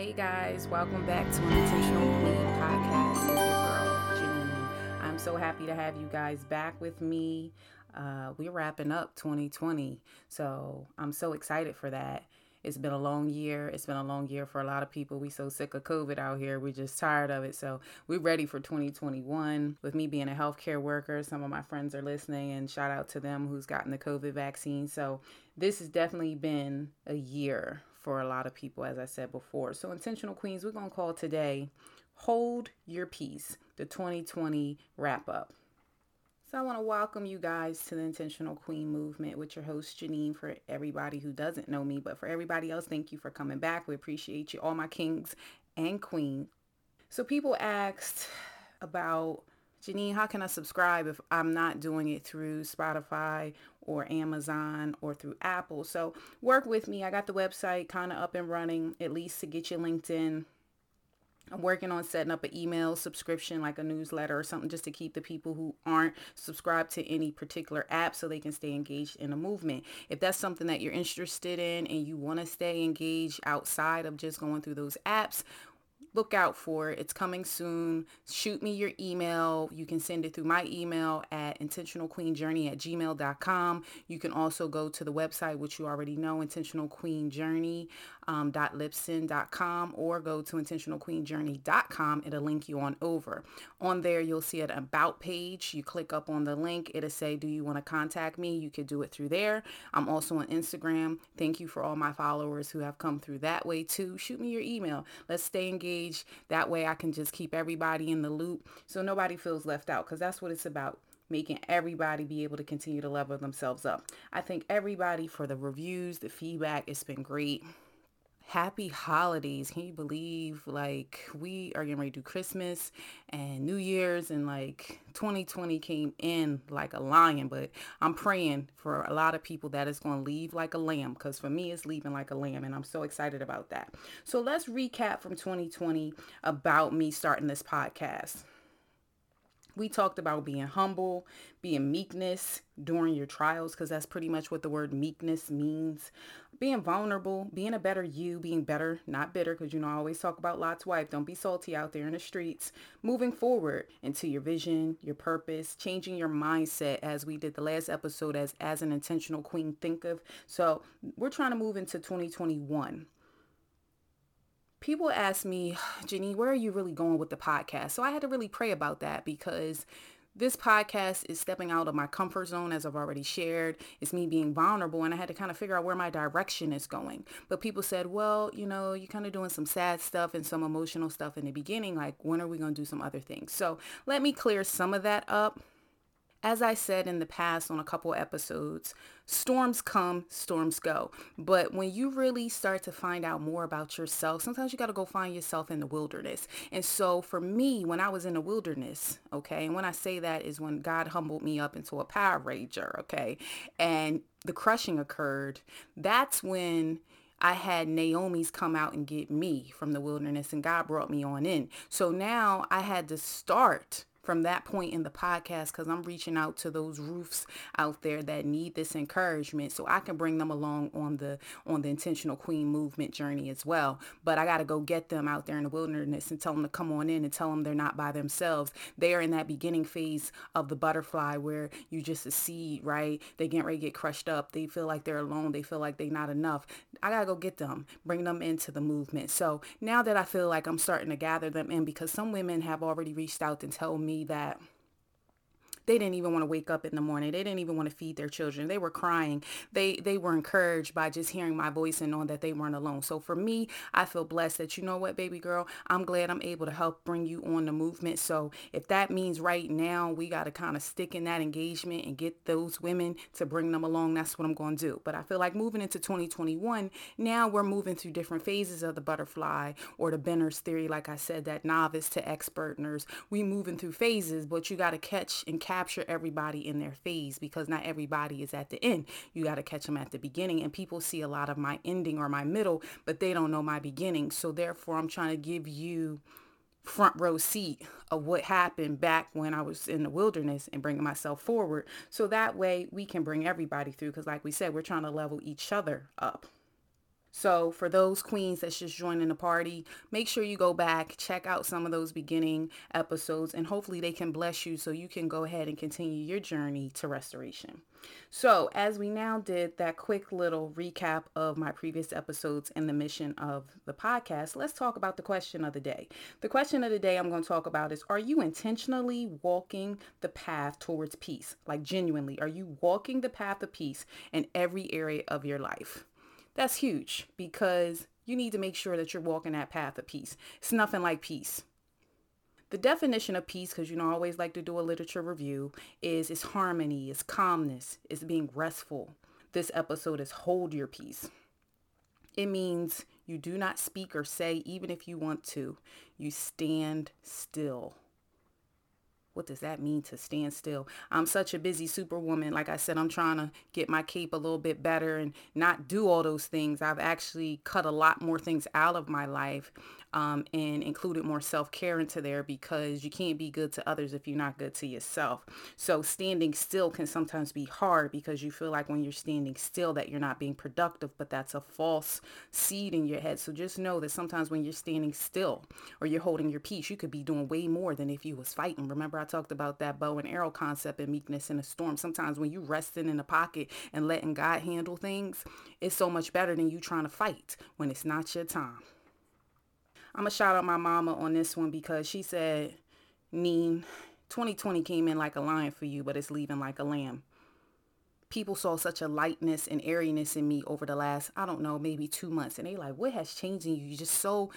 Hey guys, welcome back to an Intentional Queen podcast. It's your girl, Janine. I'm so happy to have you guys back with me. We're wrapping up 2020, so I'm so excited for that. It's been a long year. It's been a long year for a lot of people. We so sick of COVID out here. We're just tired of it. So we're ready for 2021. With me being a healthcare worker, some of my friends are listening, and shout out to them who's gotten the COVID vaccine. So this has definitely been a year for a lot of people, as I said before. So Intentional Queens, we're going to call today, Hold Your Peace, the 2020 wrap up. So I want to welcome you guys to the Intentional Queen Movement with your host, Janine. For everybody who doesn't know me, but for everybody else, thank you for coming back. We appreciate you, all my kings and queens. So people asked about, Janine, how can I subscribe if I'm not doing it through Spotify or Amazon or through Apple? So work with me. I got the website kind of up and running, at least to get you LinkedIn. I'm working on setting up an email subscription, like a newsletter or something, just to keep the people who aren't subscribed to any particular app so they can stay engaged in the movement. If that's something that you're interested in and you want to stay engaged outside of just going through those apps, look out for it. It's coming soon. Shoot me your email. You can send it through my email at intentionalqueenjourney@gmail.com. You can also go to the website, which you already know, intentionalqueenjourney.libsyn.com, or go to intentionalqueenjourney.com. It'll link you on over. On there, you'll see an about page. You click up on the link. It'll say, do you want to contact me? You could do it through there. I'm also on Instagram. Thank you for all my followers who have come through that way too. Shoot me your email. Let's stay engaged. That way I can just keep everybody in the loop so nobody feels left out, because that's what it's about, making everybody be able to continue to level themselves up. I thank everybody for the reviews, the feedback. It's been great. Happy holidays. Can you believe, like, we are getting ready to do Christmas and New Year's, and like 2020 came in like a lion, but I'm praying for a lot of people that it's going to leave like a lamb, because for me, it's leaving like a lamb, and I'm so excited about that. So let's recap from 2020 about me starting this podcast. We talked about being humble, being meekness during your trials, because that's pretty much what the word meekness means. Being vulnerable, being a better you, being better, not bitter, because you know I always talk about Lot's wife. Don't be salty out there in the streets. Moving forward into your vision, your purpose, changing your mindset, as we did the last episode as an intentional queen think of. So we're trying to move into 2021. People ask me, Janine, where are you really going with the podcast? So I had to really pray about that, because this podcast is stepping out of my comfort zone, as I've already shared. It's me being vulnerable, and I had to kind of figure out where my direction is going. But people said, well, you know, you're kind of doing some sad stuff and some emotional stuff in the beginning. Like, when are we going to do some other things? So let me clear some of that up. As I said in the past on a couple episodes, storms come, storms go. But when you really start to find out more about yourself, sometimes you got to go find yourself in the wilderness. And so for me, when I was in the wilderness, okay, and when I say that is when God humbled me up into a Power Ranger, okay, and the crushing occurred, that's when I had Naomi's come out and get me from the wilderness, and God brought me on in. So now I had to start from that point in the podcast, because I'm reaching out to those roofs out there that need this encouragement, so I can bring them along on the Intentional Queen Movement journey as well. But I got to go get them out there in the wilderness and tell them to come on in, and tell them they're not by themselves. They are in that beginning phase of the butterfly where you just a seed, right? They get ready to get crushed up. They feel like they're alone. They feel like they're not enough. I got to go get them, bring them into the movement. So now that I feel like I'm starting to gather them in, because some women have already reached out and told me that they didn't even want to wake up in the morning. They didn't even want to feed their children. They were crying. They were encouraged by just hearing my voice and knowing that they weren't alone. So for me, I feel blessed that, you know what, baby girl, I'm glad I'm able to help bring you on the movement. So if that means right now we got to kind of stick in that engagement and get those women to bring them along, that's what I'm going to do. But I feel like moving into 2021, now we're moving through different phases of the butterfly, or the Benner's theory, like I said, that novice to expert nurse. We moving through phases, but you got to catch and capture everybody in their phase, because not everybody is at the end. You got to catch them at the beginning, and people see a lot of my ending or my middle, but they don't know my beginning. So therefore, I'm trying to give you front row seat of what happened back when I was in the wilderness, and bringing myself forward. So that way we can bring everybody through, because like we said, we're trying to level each other up. So for those queens that's just joining the party, make sure you go back, check out some of those beginning episodes, and hopefully they can bless you so you can go ahead and continue your journey to restoration. So as we now did that quick little recap of my previous episodes and the mission of the podcast, let's talk about the question of the day. The question of the day I'm going to talk about is, are you intentionally walking the path towards peace? Like genuinely, are you walking the path of peace in every area of your life? That's huge, because you need to make sure that you're walking that path of peace. It's nothing like peace. The definition of peace, because you know I always like to do a literature review, is it's harmony, it's calmness, it's being restful. This episode is hold your peace. It means you do not speak or say, even if you want to. You stand still. What does that mean to stand still? I'm such a busy superwoman. Like I said, I'm trying to get my cape a little bit better and not do all those things. I've actually cut a lot more things out of my life and included more self-care into there, because you can't be good to others if you're not good to yourself. So standing still can sometimes be hard, because you feel like when you're standing still that you're not being productive, but that's a false seed in your head. So just know that sometimes when you're standing still or you're holding your peace, you could be doing way more than if you was fighting. Remember, I talked about that bow and arrow concept and meekness in a storm. Sometimes when you resting in the pocket and letting God handle things, it's so much better than you trying to fight when it's not your time. I'm going to shout out my mama on this one, because she said, Neen, 2020 came in like a lion for you, but it's leaving like a lamb. People saw such a lightness and airiness in me over the last, I don't know, maybe 2 months. And they like, what has changed in you? You're just so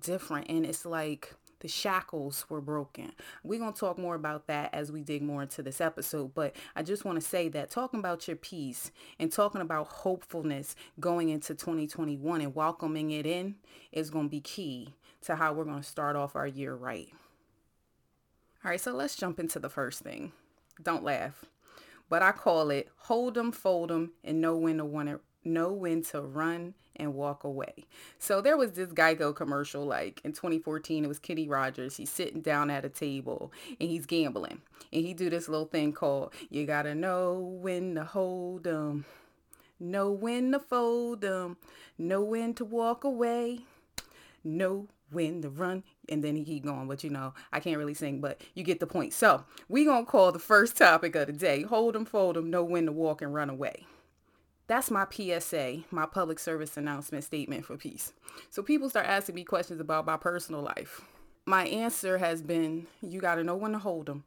different. And it's like, the shackles were broken. We're going to talk more about that as we dig more into this episode. But I just want to say that talking about your peace and talking about hopefulness going into 2021 and welcoming it in is going to be key to how we're going to start off our year right. All right, so let's jump into the first thing. Don't laugh. But I call it hold 'em, fold 'em, and know when to run and walk away. So there was this Geico commercial, like in 2014, it was Kenny Rogers. He's sitting down at a table and he's gambling, and he do this little thing called, you gotta know when to hold 'em, know when to fold 'em, know when to walk away, know when to run, and then he keep going. But you know, I can't really sing, but you get the point. So we gonna call the first topic of the day, hold 'em, fold 'em, know when to walk and run away. That's my PSA, my public service announcement statement for peace. So people start asking me questions about my personal life. My answer has been, you got to know when to hold 'em,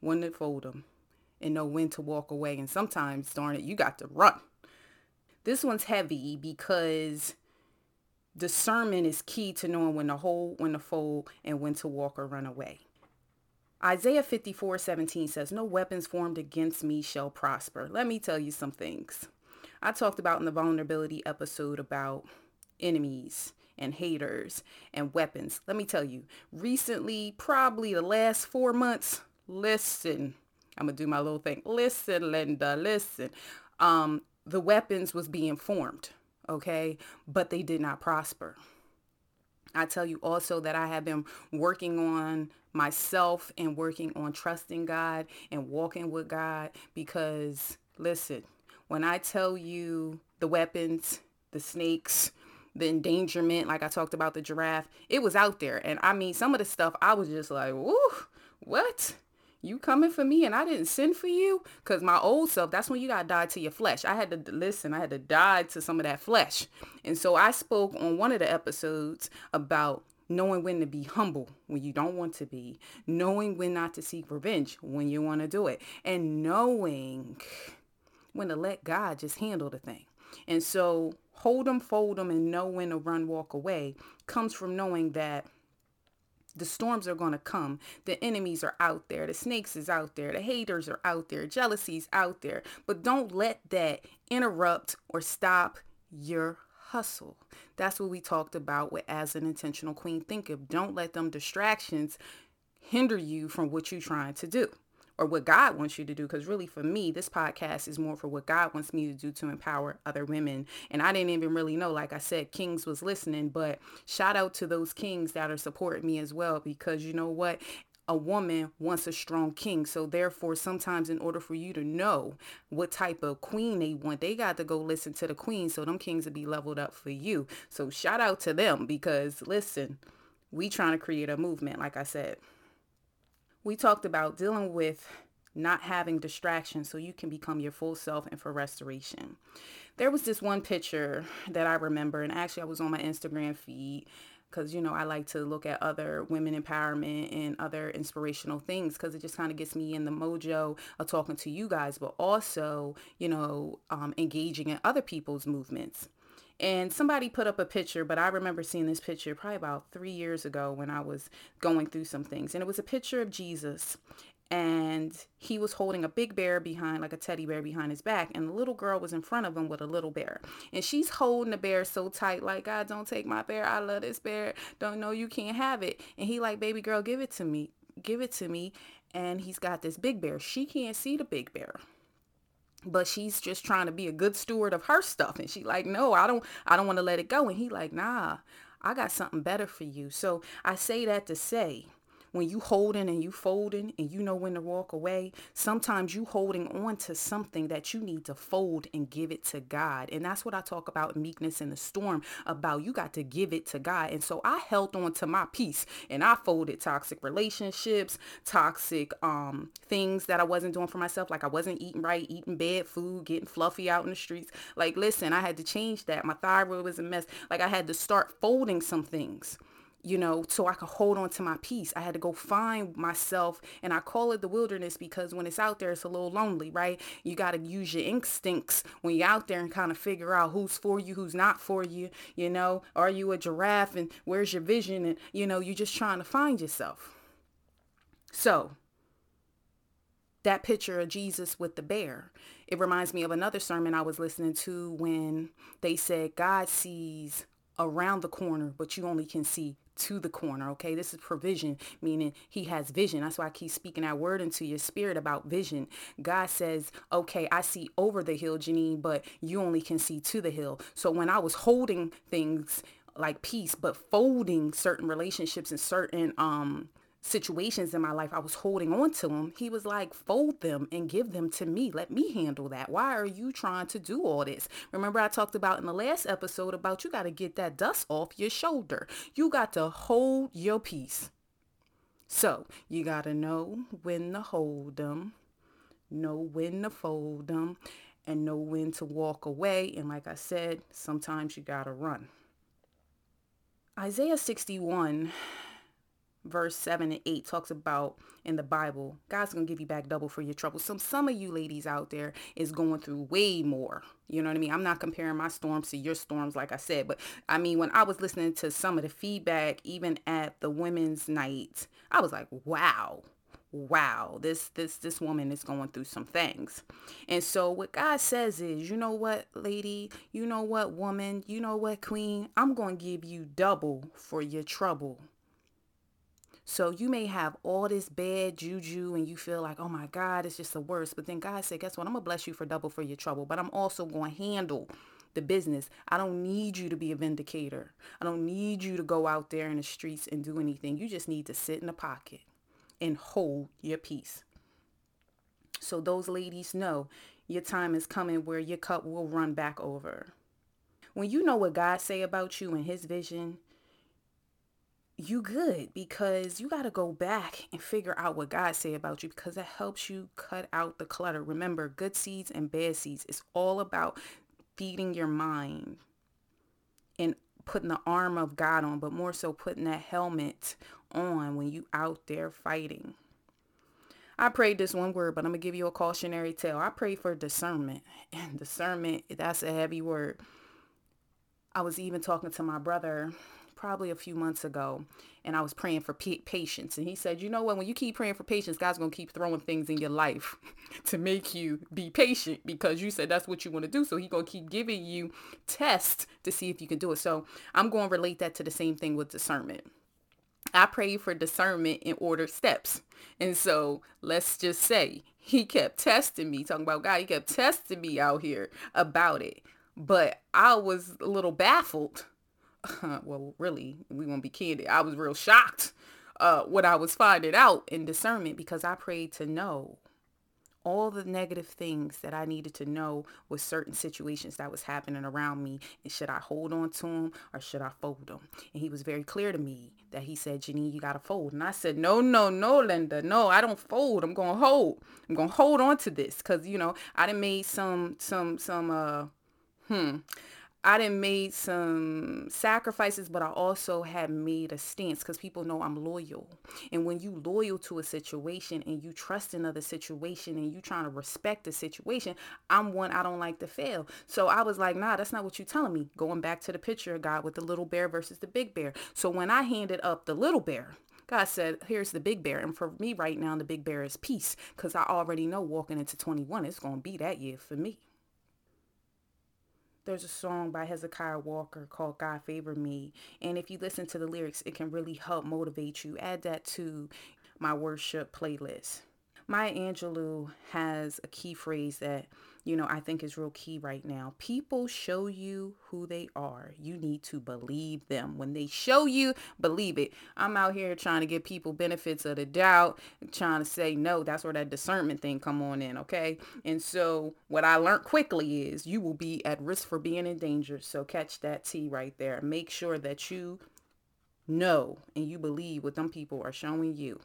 when to fold 'em, and know when to walk away. And sometimes, darn it, you got to run. This one's heavy, because discernment is key to knowing when to hold, when to fold, and when to walk or run away. Isaiah 54, 17 says, no weapons formed against me shall prosper. Let me tell you some things. I talked about in the vulnerability episode about enemies and haters and weapons. Let me tell you, recently, probably the last 4 months, listen, I'm going to do my little thing. Listen, Linda, listen. The weapons was being formed, okay? But they did not prosper. I tell you also that I have been working on myself and working on trusting God and walking with God, because listen, when I tell you the weapons, the snakes, the endangerment, like I talked about the giraffe, it was out there. And I mean, some of the stuff I was just like, "Ooh, what? You coming for me and I didn't send for you?" Because my old self, that's when you got to die to your flesh. I had to die to some of that flesh. And so I spoke on one of the episodes about knowing when to be humble when you don't want to be, knowing when not to seek revenge when you want to do it, and knowing when to let God just handle the thing. And so hold 'em, fold 'em, and know when to run, walk away comes from knowing that the storms are going to come. The enemies are out there. The snakes is out there. The haters are out there. Jealousy's out there. But don't let that interrupt or stop your hustle. That's what we talked about with As an Intentional Queen Thinker. Don't let them distractions hinder you from what you're trying to do, or what God wants you to do. Because really, for me, this podcast is more for what God wants me to do to empower other women. And I didn't even really know, like I said, Kings was listening, but shout out to those Kings that are supporting me as well, because you know what? a woman wants a strong king. So therefore, sometimes in order for you to know what type of queen they want, they got to go listen to the queen. So them kings will be leveled up for you. So shout out to them, because listen, we trying to create a movement. Like I said, we talked about dealing with not having distractions so you can become your full self and for restoration. There was this one picture that I remember, and actually I was on my Instagram feed, because, you know, I like to look at other women empowerment and other inspirational things, because it just kind of gets me in the mojo of talking to you guys, but also, you know, engaging in other people's movements. And somebody put up a picture, but I remember seeing this picture probably about 3 years ago when I was going through some things. And it was a picture of Jesus, and he was holding a big bear behind, like a teddy bear behind his back, and the little girl was in front of him with a little bear, and she's holding the bear so tight, like, God, don't take my bear, I love this bear, don't know, you can't have it. And he like, baby girl, give it to me. And he's got this big bear. She can't see the big bear, but she's just trying to be a good steward of her stuff, and she like, no, I don't want to let it go. And he like, nah, I got something better for you. So I say that to say, when you holding and you folding and you know when to walk away, sometimes you holding on to something that you need to fold and give it to God. And that's what I talk about in Meekness in the Storm, about you got to give it to God. And so I held on to my peace, and I folded toxic relationships, toxic things that I wasn't doing for myself. Like, I wasn't eating right, eating bad food, getting fluffy out in the streets. Like, listen, I had to change that. My thyroid was a mess. Like, I had to start folding some things, you know, so I could hold on to my peace. I had to go find myself, and I call it the wilderness because when it's out there, it's a little lonely, right? You got to use your instincts when you're out there and kind of figure out who's for you, who's not for you, you know, are you a giraffe and where's your vision? And, you know, you're just trying to find yourself. So that picture of Jesus with the bear, it reminds me of another sermon I was listening to when they said God sees around the corner, but you only can see to the corner. Okay, this is provision, meaning he has vision. That's why I keep speaking that word into your spirit about vision. God says, okay, I see over the hill, Janine, but you only can see to the hill. So when I was holding things like peace, but folding certain relationships and certain situations in my life, I was holding on to them. He was like, fold them and give them to me. Let me handle that. Why are you trying to do all this? Remember, I talked about in the last episode about you got to get that dust off your shoulder. You got to hold your peace. So you got to know when to hold them, know when to fold them, and know when to walk away. And like I said, sometimes you got to run. Isaiah 61 Verse 7 and 8 talks about in the Bible, God's going to give you back double for your trouble. Some of you ladies out there is going through way more. You know what I mean? I'm not comparing my storms to your storms, like I said, but I mean, when I was listening to some of the feedback, even at the women's night, I was like, wow, this woman is going through some things. And so what God says is, you know what, lady, you know what, woman, you know what, queen, I'm going to give you double for your trouble. So you may have all this bad juju and you feel like, oh my God, it's just the worst. But then God said, guess what? I'm going to bless you for double for your trouble, but I'm also going to handle the business. I don't need you to be a vindicator. I don't need you to go out there in the streets and do anything. You just need to sit in the pocket and hold your peace. So those ladies know your time is coming where your cup will run back over. When you know what God say about you and his vision, you good, because you got to go back and figure out what God say about you, because that helps you cut out the clutter. Remember, good seeds and bad seeds. It's all about feeding your mind and putting the armor of God on, but more so putting that helmet on when you out there fighting. I prayed this one word, but I'm going to give you a cautionary tale. I prayed for discernment, and discernment, that's a heavy word. I was even talking to my brother probably a few months ago, and I was praying for patience, and he said, you know what, when you keep praying for patience, God's gonna keep throwing things in your life to make you be patient, because you said that's what you want to do, so he's gonna keep giving you tests to see if you can do it. So I'm gonna relate that to the same thing with discernment. I prayed for discernment in order steps, and so let's just say he kept testing me, talking about God, he kept testing me out here about it, but I was a little baffled. Well, really, we won't be candid. I was real shocked what I was finding out in discernment, because I prayed to know all the negative things that I needed to know with certain situations that was happening around me. And should I hold on to them or should I fold them? And he was very clear to me that he said, Janine, you got to fold. And I said, no, Linda. No, I don't fold. I'm going to hold. I'm going to hold on to this. Cause you know, I done made some sacrifices, but I also had made a stance, because people know I'm loyal. And when you loyal to a situation and you trust another situation and you trying to respect the situation, I don't like to fail. So I was like, nah, that's not what you're telling me. Going back to the picture of God with the little bear versus the big bear. So when I handed up the little bear, God said, here's the big bear. And for me right now, the big bear is peace, because I already know walking into 21, it's going to be that year for me. There's a song by Hezekiah Walker called God Favor Me. And if you listen to the lyrics, it can really help motivate you. Add that to my worship playlist. Maya Angelou has a key phrase that, you know, I think is real key right now. People show you who they are. You need to believe them. When they show you, believe it. I'm out here trying to give people benefits of the doubt, trying to say no. That's where that discernment thing come on in, okay? And so what I learned quickly is you will be at risk for being in danger. So catch that T right there. Make sure that you know and you believe what them people are showing you.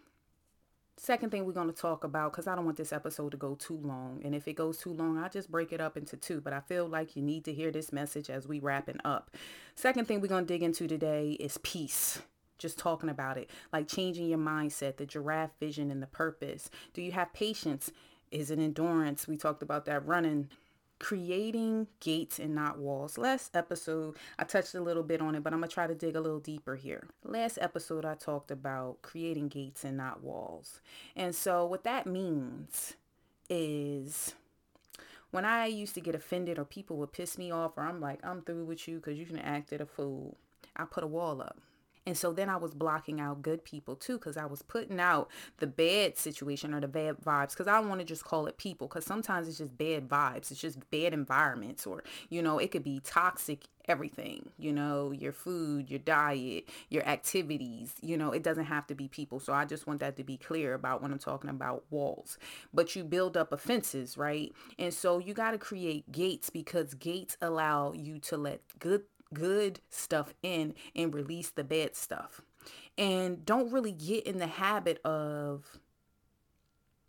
Second thing we're going to talk about, because I don't want this episode to go too long. And if it goes too long, I'll just break it up into two. But I feel like you need to hear this message as we wrapping up. Second thing we're going to dig into today is peace. Just talking about it, like changing your mindset, the giraffe vision and the purpose. Do you have patience? Is it endurance? We talked about that running. Creating gates and not walls. Last episode, I touched a little bit on it, but I'm going to try to dig a little deeper here. Last episode, I talked about creating gates and not walls. And so what that means is when I used to get offended or people would piss me off, or I'm like, I'm through with you because you can act at a fool, I put a wall up. And so then I was blocking out good people too, because I was putting out the bad situation or the bad vibes, because I don't want to just call it people, because sometimes it's just bad vibes. It's just bad environments, or, you know, it could be toxic everything, you know, your food, your diet, your activities, you know, it doesn't have to be people. So I just want that to be clear about when I'm talking about walls. But you build up offenses, right? And so you got to create gates, because gates allow you to let good stuff in and release the bad stuff. And don't really get in the habit of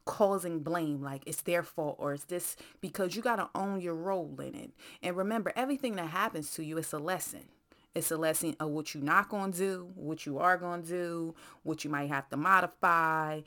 causing blame, like it's their fault or it's this, because you got to own your role in it. And remember, everything that happens to you, it's a lesson. It's a lesson of what you're not going to do, what you are going to do, what you might have to modify.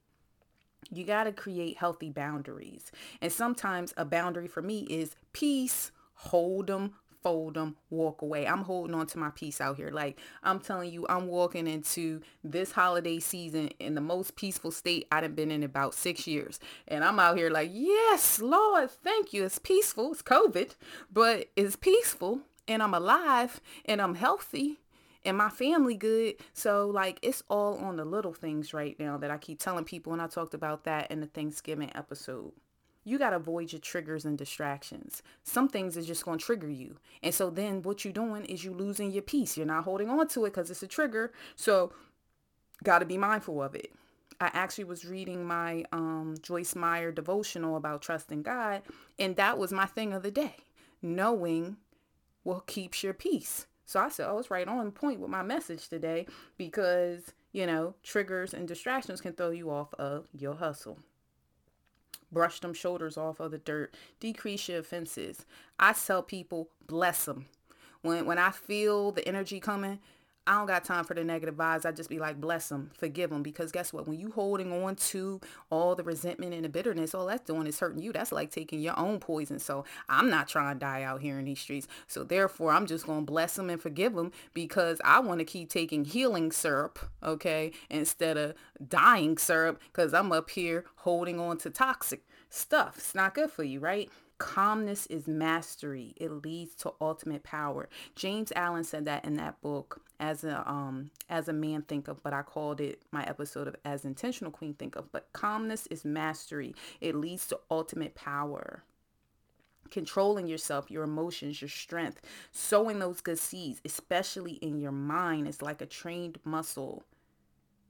You got to create healthy boundaries. And sometimes a boundary for me is peace, hold them, fold them, walk away. I'm holding on to my peace out here. Like I'm telling you, I'm walking into this holiday season in the most peaceful state I've been in about 6 years. And I'm out here like, yes, Lord, thank you. It's peaceful. It's COVID, but it's peaceful, and I'm alive and I'm healthy and my family good. So like, it's all on the little things right now that I keep telling people. And I talked about that in the Thanksgiving episode. You got to avoid your triggers and distractions. Some things is just going to trigger you. And so then what you're doing is you losing your peace. You're not holding on to it because it's a trigger. So got to be mindful of it. I actually was reading my Joyce Meyer devotional about trusting God. And that was my thing of the day. Knowing what keeps your peace. So I said, oh, it's right on point with my message today, because, you know, triggers and distractions can throw you off of your hustle. Brush them shoulders off of the dirt. Decrease your offenses. I tell people, bless them. When I feel the energy coming, I don't got time for the negative vibes. I just be like, bless them, forgive them. Because guess what? When you holding on to all the resentment and the bitterness, all that's doing is hurting you. That's like taking your own poison. So I'm not trying to die out here in these streets. So therefore, I'm just going to bless them and forgive them, because I want to keep taking healing syrup, okay, instead of dying syrup, because I'm up here holding on to toxic stuff. It's not good for you, right? Calmness is mastery. It leads to ultimate power. James Allen said that in that book, As a Man Think Of, but I called it my episode of As Intentional Queen Think Of. But calmness is mastery. It leads to ultimate power. Controlling yourself, your emotions, your strength, sowing those good seeds, especially in your mind, is like a trained muscle.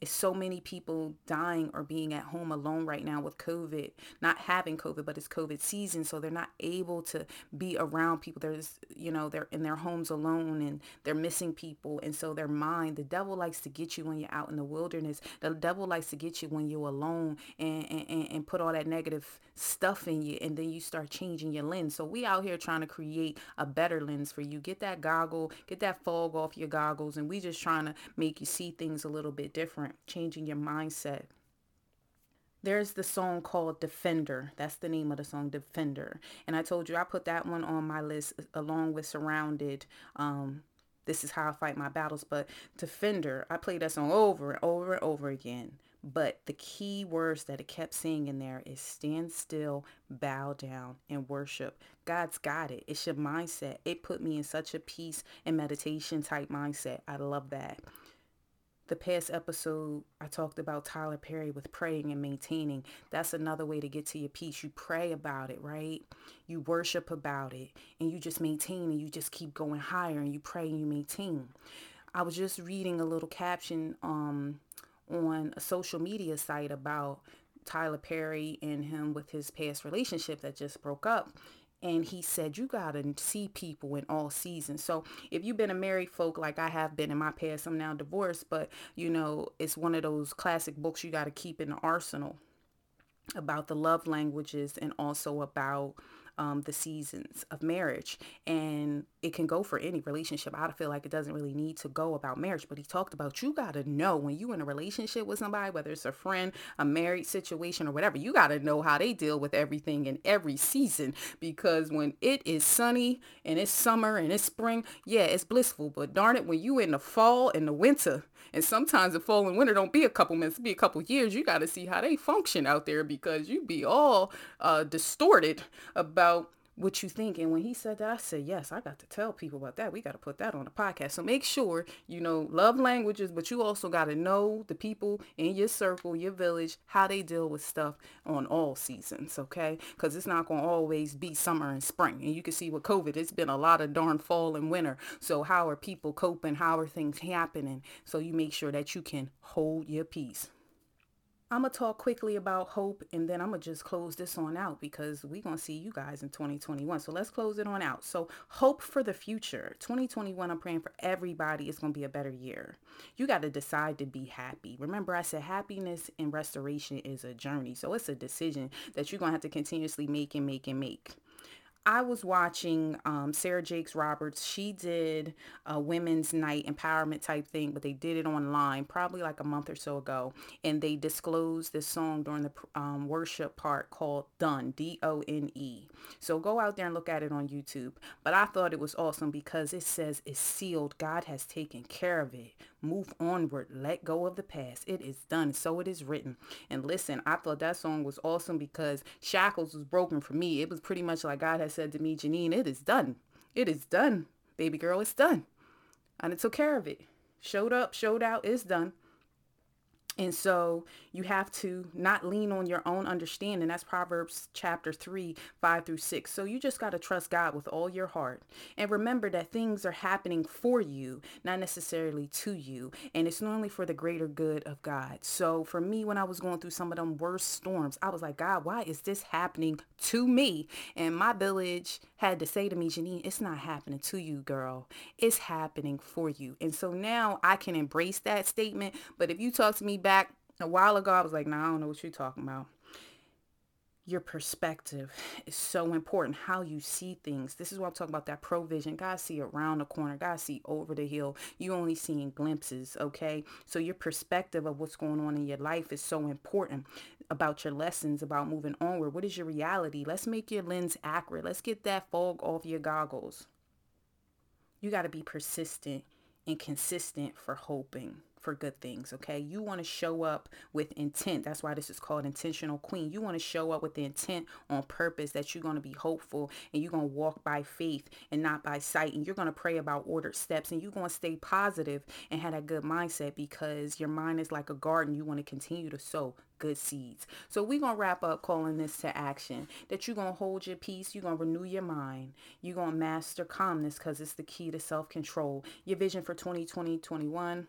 It's so many people dying or being at home alone right now with COVID, not having COVID, but it's COVID season. So they're not able to be around people. There's, you know, they're in their homes alone and they're missing people. And so their mind, the devil likes to get you when you're out in the wilderness. The devil likes to get you when you're alone and put all that negative stuff in you. And then you start changing your lens. So we out here trying to create a better lens for you. Get that goggle, get that fog off your goggles. And we just trying to make you see things a little bit different, changing your mindset. There's the song called Defender. That's the name of the song, Defender. And I told you I put that one on my list along with Surrounded. This is how I fight my battles. But Defender, I played that song over and over and over again. But the key words that it kept saying in there is stand still, bow down, and worship. God's got it. It's your mindset. It put me in such a peace and meditation type mindset. I love that. The past episode, I talked about Tyler Perry with praying and maintaining. That's another way to get to your peace. You pray about it, right? You worship about it, and you just maintain, and you just keep going higher, and you pray and you maintain. I was just reading a little caption on a social media site about Tyler Perry and him with his past relationship that just broke up. And he said, you got to see people in all seasons. So if you've been a married folk like I have been in my past, I'm now divorced, but you know, it's one of those classic books you got to keep in the arsenal about the love languages and also about the seasons of marriage. And it can go for any relationship. I feel like it doesn't really need to go about marriage, but he talked about you got to know when you in a relationship with somebody, whether it's a friend, a married situation or whatever, you got to know how they deal with everything in every season, because when it is sunny and it's summer and it's spring, yeah, it's blissful, but darn it, when you in the fall and the winter, and sometimes the fall and winter don't be a couple months, be a couple years, you got to see how they function out there, because you be all distorted about what you think. And when he said that, I said, yes, I got to tell people about that. We got to put that on the podcast. So make sure you know love languages, but you also got to know the people in your circle, your village, how they deal with stuff on all seasons, okay? Because it's not going to always be summer and spring. And you can see with COVID, it's been a lot of darn fall and winter. So how are people coping? How are things happening? So you make sure that you can hold your peace. I'm going to talk quickly about hope, and then I'm going to just close this on out because we're going to see you guys in 2021. So let's close it on out. So hope for the future. 2021, I'm praying for everybody. It's going to be a better year. You got to decide to be happy. Remember, I said happiness and restoration is a journey. So it's a decision that you're going to have to continuously make and make and make. I was watching Sarah Jakes Roberts. She did a women's night empowerment type thing, but they did it online probably like a month or so ago. And they disclosed this song during the worship part called Done, D-O-N-E. So go out there and look at it on YouTube. But I thought it was awesome because it says it's sealed. God has taken care of it. Move onward. Let go of the past. It is done. So it is written. And listen, I thought that song was awesome because shackles was broken for me. It was pretty much like God has said to me, Janine, it is done. It is done. Baby girl, it's done. I took care of it. Showed up, showed out, it's done. And so you have to not lean on your own understanding. That's Proverbs chapter 3, 5 through 6. So you just got to trust God with all your heart. And remember that things are happening for you, not necessarily to you. And it's normally for the greater good of God. So for me, when I was going through some of them worst storms, I was like, God, why is this happening to me? And my village had to say to me, Janine, it's not happening to you, girl. It's happening for you. And so now I can embrace that statement. But if you talk to me back a while ago, I was like, nah, I don't know what you're talking about. Your perspective is so important, how you see things. This is what I'm talking about, that provision. God see around the corner. God see over the hill. You only seeing glimpses, okay? So your perspective of what's going on in your life is so important, about your lessons, about moving onward. What is your reality? Let's make your lens accurate. Let's get that fog off your goggles. You got to be persistent and consistent for hoping for good things, okay? You want to show up with intent. That's why this is called Intentional Queen. You want to show up with the intent on purpose that you're going to be hopeful, and you're going to walk by faith and not by sight, and you're going to pray about ordered steps, and you're going to stay positive and have that good mindset, because your mind is like a garden. You want to continue to sow good seeds. So we're going to wrap up calling this to action, that you're going to hold your peace. You're going to renew your mind. You're going to master calmness because it's the key to self-control. Your vision for 2020, 21,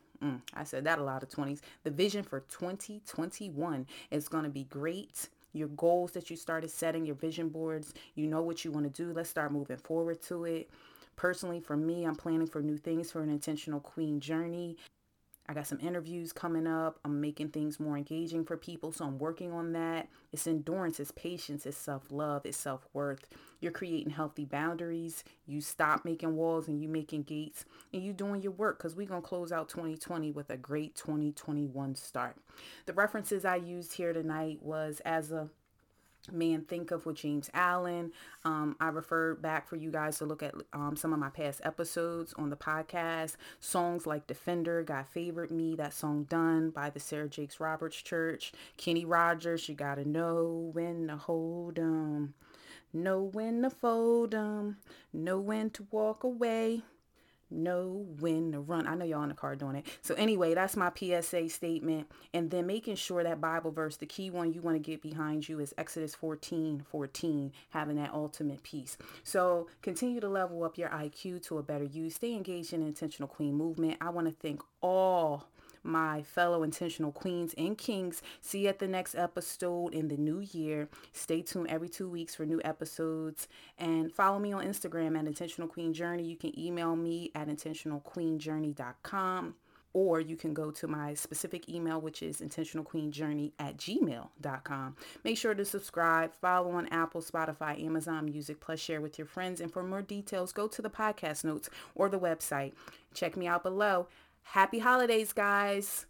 I said that a lot of 20s. The vision for 2021 is going to be great. Your goals that you started setting, your vision boards, you know what you want to do. Let's start moving forward to it. Personally, for me, I'm planning for new things for an Intentional Queen journey. I got some interviews coming up. I'm making things more engaging for people, so I'm working on that. It's endurance, it's patience, it's self-love, it's self-worth. You're creating healthy boundaries. You stop making walls and you making gates, and you doing your work, because we're going to close out 2020 with a great 2021 start. The references I used here tonight was As a Man Think Of with James Allen. I referred back for you guys to look at some of my past episodes on the podcast. Songs like Defender, God Favored Me, that song Done by the Sarah Jakes Roberts Church. Kenny Rogers, You Gotta Know When to Hold 'Em, Know When to Fold 'Em, Know When to Walk Away, Know When to Run. I know y'all in the car doing it. So anyway, that's my PSA statement. And then making sure that Bible verse, the key one you want to get behind you, is Exodus 14, having that ultimate peace. So continue to level up your IQ to a better you. Stay engaged in the Intentional Queen movement. I want to thank all my fellow Intentional Queens and Kings. See you at the next episode in the new year. Stay tuned every 2 weeks for new episodes, and follow me on Instagram at Intentional Queen Journey. You can email me at intentionalqueenjourney.com, or you can go to my specific email, which is intentionalqueenjourney@gmail.com. Make sure to subscribe, follow on Apple, Spotify, Amazon Music, plus share with your friends. And for more details, go to the podcast notes or the website. Check me out below. Happy holidays, guys.